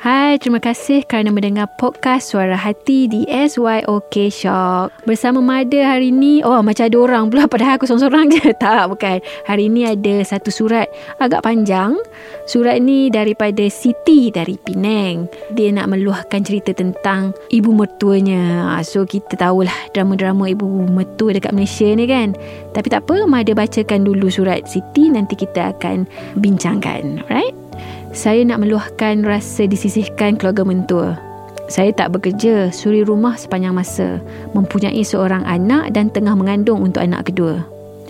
Hai, terima kasih kerana mendengar Podcast Suara Hati di SYOK SYOK. Bersama Made hari ni. Oh, macam ada orang pula, padahal aku sorang-sorang je. Tak, bukan. Hari ni ada satu surat agak panjang. Surat ni daripada Siti dari Penang. Dia nak meluahkan cerita tentang ibu mertuanya. So, kita tahulah drama-drama ibu mertua dekat Malaysia ni kan. Tapi tak apa, Made bacakan dulu surat Siti. Nanti kita akan bincangkan. Alright? Saya nak meluahkan rasa disisihkan keluarga mentua. Saya tak bekerja, suri rumah sepanjang masa, mempunyai seorang anak dan tengah mengandung untuk anak kedua.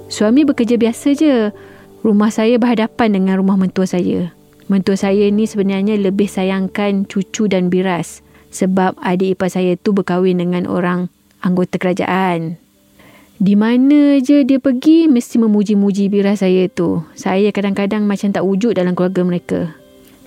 Suami bekerja biasa je. Rumah saya berhadapan dengan rumah mentua saya. Mentua saya ni sebenarnya lebih sayangkan cucu dan biras, sebab adik ipar saya tu berkahwin dengan orang anggota kerajaan. Di mana je dia pergi, mesti memuji-muji biras saya tu. Saya kadang-kadang macam tak wujud dalam keluarga mereka.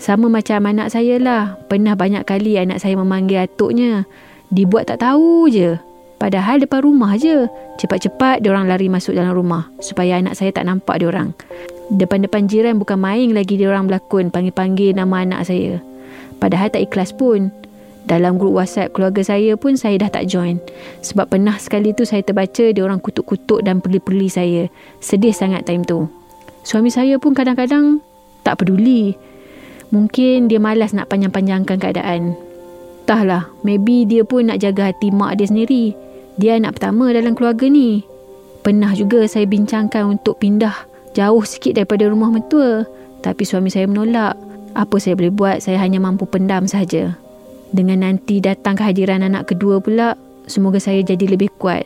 Sama macam anak saya lah. Pernah banyak kali anak saya memanggil atuknya. Dibuat tak tahu je. Padahal depan rumah je. Cepat-cepat diorang lari masuk dalam rumah, supaya anak saya tak nampak diorang. Depan-depan jiran bukan main lagi diorang berlakon, panggil-panggil nama anak saya. Padahal tak ikhlas pun. Dalam grup WhatsApp keluarga saya pun saya dah tak join. Sebab pernah sekali tu saya terbaca diorang kutuk-kutuk dan perli-perli saya. Sedih sangat time tu. Suami saya pun kadang-kadang tak peduli. Mungkin dia malas nak panjang-panjangkan keadaan. Entahlah, maybe dia pun nak jaga hati mak dia sendiri. Dia anak pertama dalam keluarga ni. Pernah juga saya bincangkan untuk pindah jauh sikit daripada rumah mertua. Tapi suami saya menolak. Apa saya boleh buat, saya hanya mampu pendam sahaja. Dengan nanti datang kehadiran anak kedua pula, semoga saya jadi lebih kuat.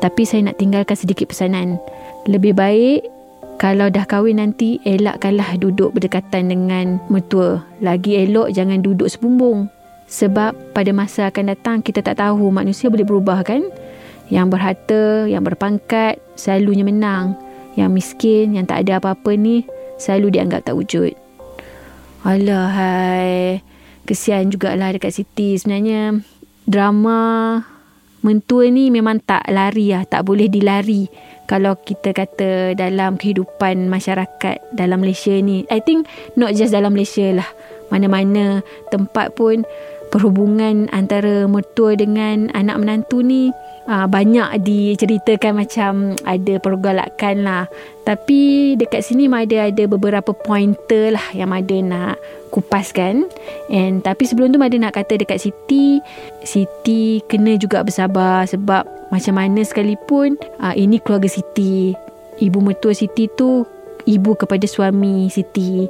Tapi saya nak tinggalkan sedikit pesanan. Lebih baik, kalau dah kahwin nanti, elakkanlah duduk berdekatan dengan mertua. Lagi elok jangan duduk sebumbung. Sebab pada masa akan datang, kita tak tahu manusia boleh berubah kan? Yang berharta, yang berpangkat, selalunya menang. Yang miskin, yang tak ada apa-apa ni, selalu dianggap tak wujud. Alahai. Kesian jugalah dekat Siti. Sebenarnya drama mentua ni memang tak lari lah. Tak boleh dilari. Kalau kita kata dalam kehidupan masyarakat dalam Malaysia ni, I think not just dalam Malaysia lah, mana-mana tempat pun perhubungan antara mertua dengan anak menantu ni banyak diceritakan macam ada pergolakan lah. Tapi dekat sini Mada ada beberapa pointer lah yang Mada nak kupaskan. And tapi sebelum tu Mada nak kata dekat Siti kena juga bersabar, sebab macam mana sekalipun ini keluarga Siti. Ibu mertua Siti tu ibu kepada suami Siti.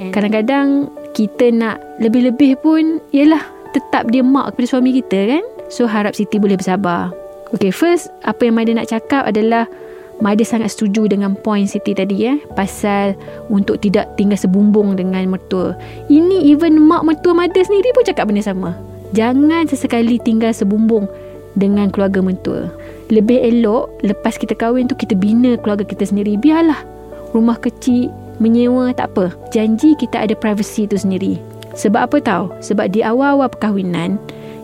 And kadang-kadang kita nak lebih-lebih pun, yelah, tetap dia mak kepada suami kita kan. So harap Siti boleh bersabar. Okay, first apa yang Mada nak cakap adalah Mada sangat setuju dengan point Siti tadi pasal untuk tidak tinggal sebumbung dengan mertua. Ini even mak mertua Mada sendiri pun cakap benda sama. Jangan sesekali tinggal sebumbung dengan keluarga mertua. Lebih elok lepas kita kahwin tu kita bina keluarga kita sendiri. Biarlah rumah kecil, menyewa tak apa. Janji kita ada privasi tu sendiri. Sebab apa tahu? Sebab di awal-awal perkahwinan,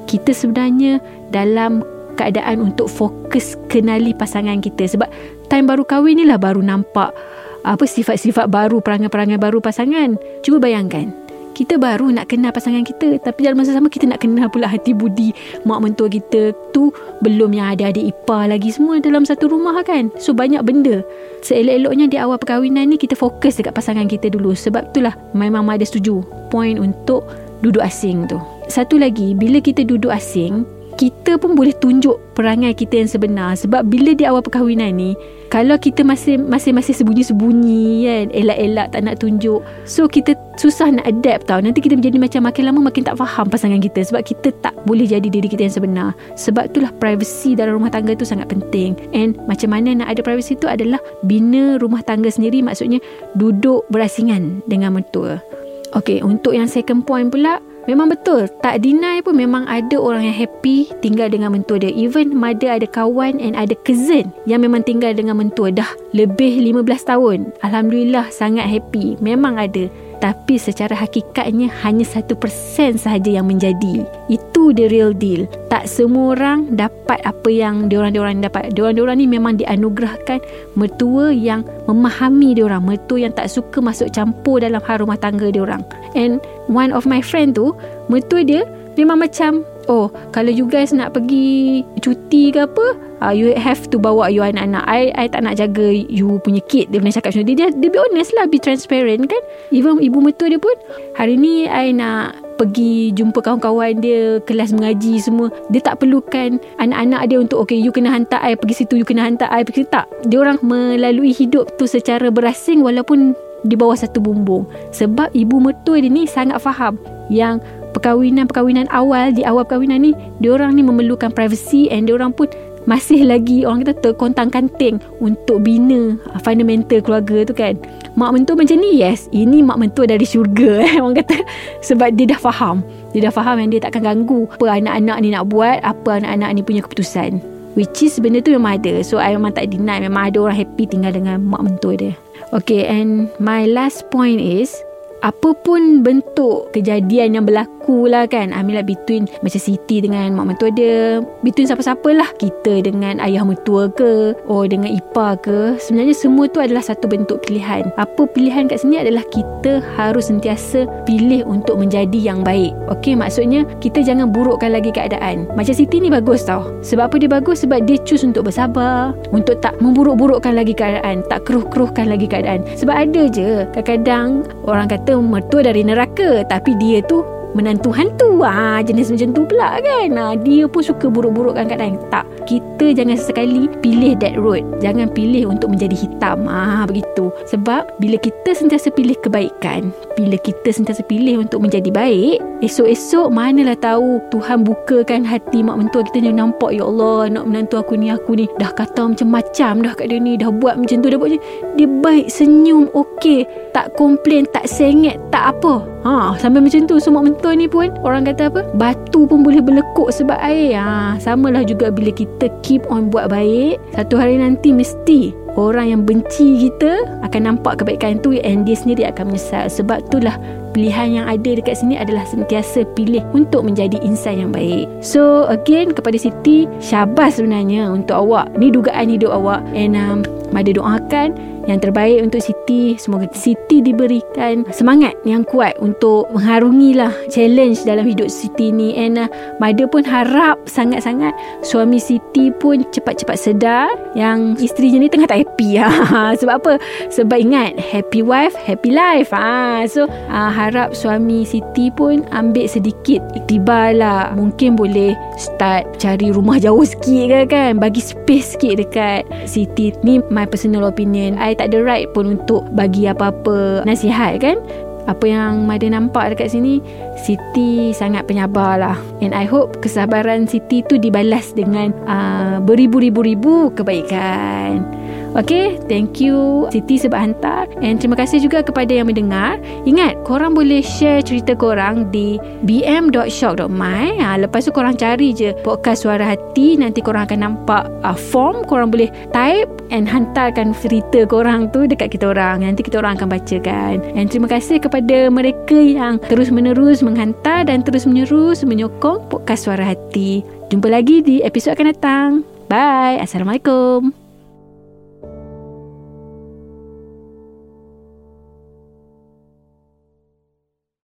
kita sebenarnya dalam keadaan untuk fokus kenali pasangan kita. Sebab time baru kahwin ni lah baru nampak apa sifat-sifat baru, perangai-perangai baru pasangan. Cuba bayangkan, kita baru nak kenal pasangan kita, tapi dalam masa sama kita nak kenal pula hati budi mak mentua kita tu. Belum yang ada adik ipar lagi semua dalam satu rumah kan. So banyak benda. Seelok-eloknya di awal perkahwinan ni kita fokus dekat pasangan kita dulu. Sebab itulah memang ada setuju point untuk duduk asing tu. Satu lagi, bila kita duduk asing, kita pun boleh tunjuk perangai kita yang sebenar. Sebab bila di awal perkahwinan ni, kalau kita masih sembunyi-sembunyi kan, elak-elak tak nak tunjuk, so kita susah nak adapt tau. Nanti kita menjadi macam makin lama makin tak faham pasangan kita. Sebab kita tak boleh jadi diri kita yang sebenar. Sebab itulah privasi dalam rumah tangga tu sangat penting. And macam mana nak ada privasi tu adalah bina rumah tangga sendiri. Maksudnya duduk berasingan dengan mertua. Okey, untuk yang second point pula, memang betul, tak deny pun memang ada orang yang happy tinggal dengan mentua dia. Even Mada ada kawan and ada cousin yang memang tinggal dengan mentua dah lebih 15 tahun. Alhamdulillah, sangat happy. Memang ada. Tapi secara hakikatnya hanya 1% sahaja yang menjadi. Itu the real deal. Tak semua orang dapat apa yang diorang-diorang dapat. Diorang-diorang ni memang dianugerahkan mertua yang memahami diorang. Mertua yang tak suka masuk campur dalam hal rumah tangga diorang. And one of my friend tu, mertua dia memang macam, oh, kalau you guys nak pergi cuti ke apa, you have to bawa you anak-anak. I tak nak jaga you punya kid. Dia pernah cakap macam tu. Dia be honest lah, be transparent kan. Even ibu mertua dia pun, hari ni I nak pergi jumpa kawan-kawan dia, kelas mengaji semua. Dia tak perlukan anak-anak dia untuk, okay, you kena hantar I pergi situ, you kena hantar I pergi situ. Tak. Dia orang melalui hidup tu secara berasing walaupun di bawah satu bumbung. Sebab ibu mertua dia ni sangat faham yang perkahwinan awal, di awal perkahwinan ni diorang ni memerlukan privacy, and diorang pun masih lagi orang kata terkontang-kanting untuk bina fundamental keluarga tu kan. Mak mentua macam ni, yes, ini mak mentua dari syurga orang kata, sebab dia dah faham. Dia dah faham yang dia takkan ganggu apa anak-anak ni nak buat, apa anak-anak ni punya keputusan. Which is benda tu memang ada. So I memang tak deny, memang ada orang happy tinggal dengan mak mentua dia. Okay, and my last point is, apapun bentuk kejadian yang berlaku lah kan, I mean, between macam Siti dengan mak mentua dia, between siapa-siapa lah, kita dengan ayah mentua ke, or dengan ipar ke, sebenarnya semua tu adalah satu bentuk pilihan. Apa pilihan kat sini adalah kita harus sentiasa pilih untuk menjadi yang baik. Okey, maksudnya kita jangan burukkan lagi keadaan. Macam Siti ni bagus tau. Sebab apa dia bagus? Sebab dia choose untuk bersabar, untuk tak memburuk-burukkan lagi keadaan, tak keruh-keruhkan lagi keadaan. Sebab ada je kadang-kadang orang kata mertua dari neraka, tapi dia tu menantu hantu, jenis macam tu pula kan. Dia pun suka buruk-burukkan keadaan. Tak, kita jangan sesekali pilih that road. Jangan pilih untuk menjadi hitam, begitu. Sebab bila kita sentiasa pilih kebaikan, bila kita sentiasa pilih untuk menjadi baik, esok-esok manalah tahu Tuhan bukakan hati mak mentua kita ni, nampak, ya Allah, nak menantu aku ni dah kata macam-macam dah kat dia ni, dah buat macam tu, dah buat macam dia, baik, senyum, okey, tak komplain, tak sengit, tak apa. Sampai macam tu. So mak mentua ni pun, orang kata apa, batu pun boleh berlekuk sebab air. Samalah juga bila kita keep on buat baik, satu hari nanti mesti orang yang benci kita akan nampak kebaikan tu, and dia sendiri akan menyesal. Sebab itulah pilihan yang ada dekat sini adalah sentiasa pilih untuk menjadi insan yang baik. So again, kepada Siti, syabas sebenarnya untuk awak. Ni dugaan hidup awak. And Mada doakan yang terbaik untuk Siti. Semoga Siti diberikan semangat yang kuat untuk mengharungi lah challenge dalam hidup Siti ni. And Mada pun harap sangat-sangat suami Siti pun cepat-cepat sedar yang isterinya ni tengah tak happy. Sebab apa? Sebab ingat, happy wife, happy life. So harap suami Siti pun ambil sedikit iktibar lah. Mungkin boleh start cari rumah jauh sikit ke kan, bagi space sikit dekat Siti ni. My personal opinion, I tak ada right pun untuk bagi apa-apa nasihat kan. Apa yang Mada nampak dekat sini, Siti sangat penyabar lah. And I hope kesabaran Siti tu dibalas dengan beribu-ribu-ribu kebaikan. Okay, thank you Siti sebab hantar. And terima kasih juga kepada yang mendengar. Ingat, korang boleh share cerita korang di bm.syok.my. Lepas tu korang cari je Podcast Suara Hati. Nanti korang akan nampak form. Korang boleh type and hantarkan cerita korang tu dekat kita orang. Nanti kita orang akan bacakan. And terima kasih kepada mereka yang terus-menerus menghantar dan terus-menerus menyokong Podcast Suara Hati. Jumpa lagi di episod akan datang. Bye. Assalamualaikum.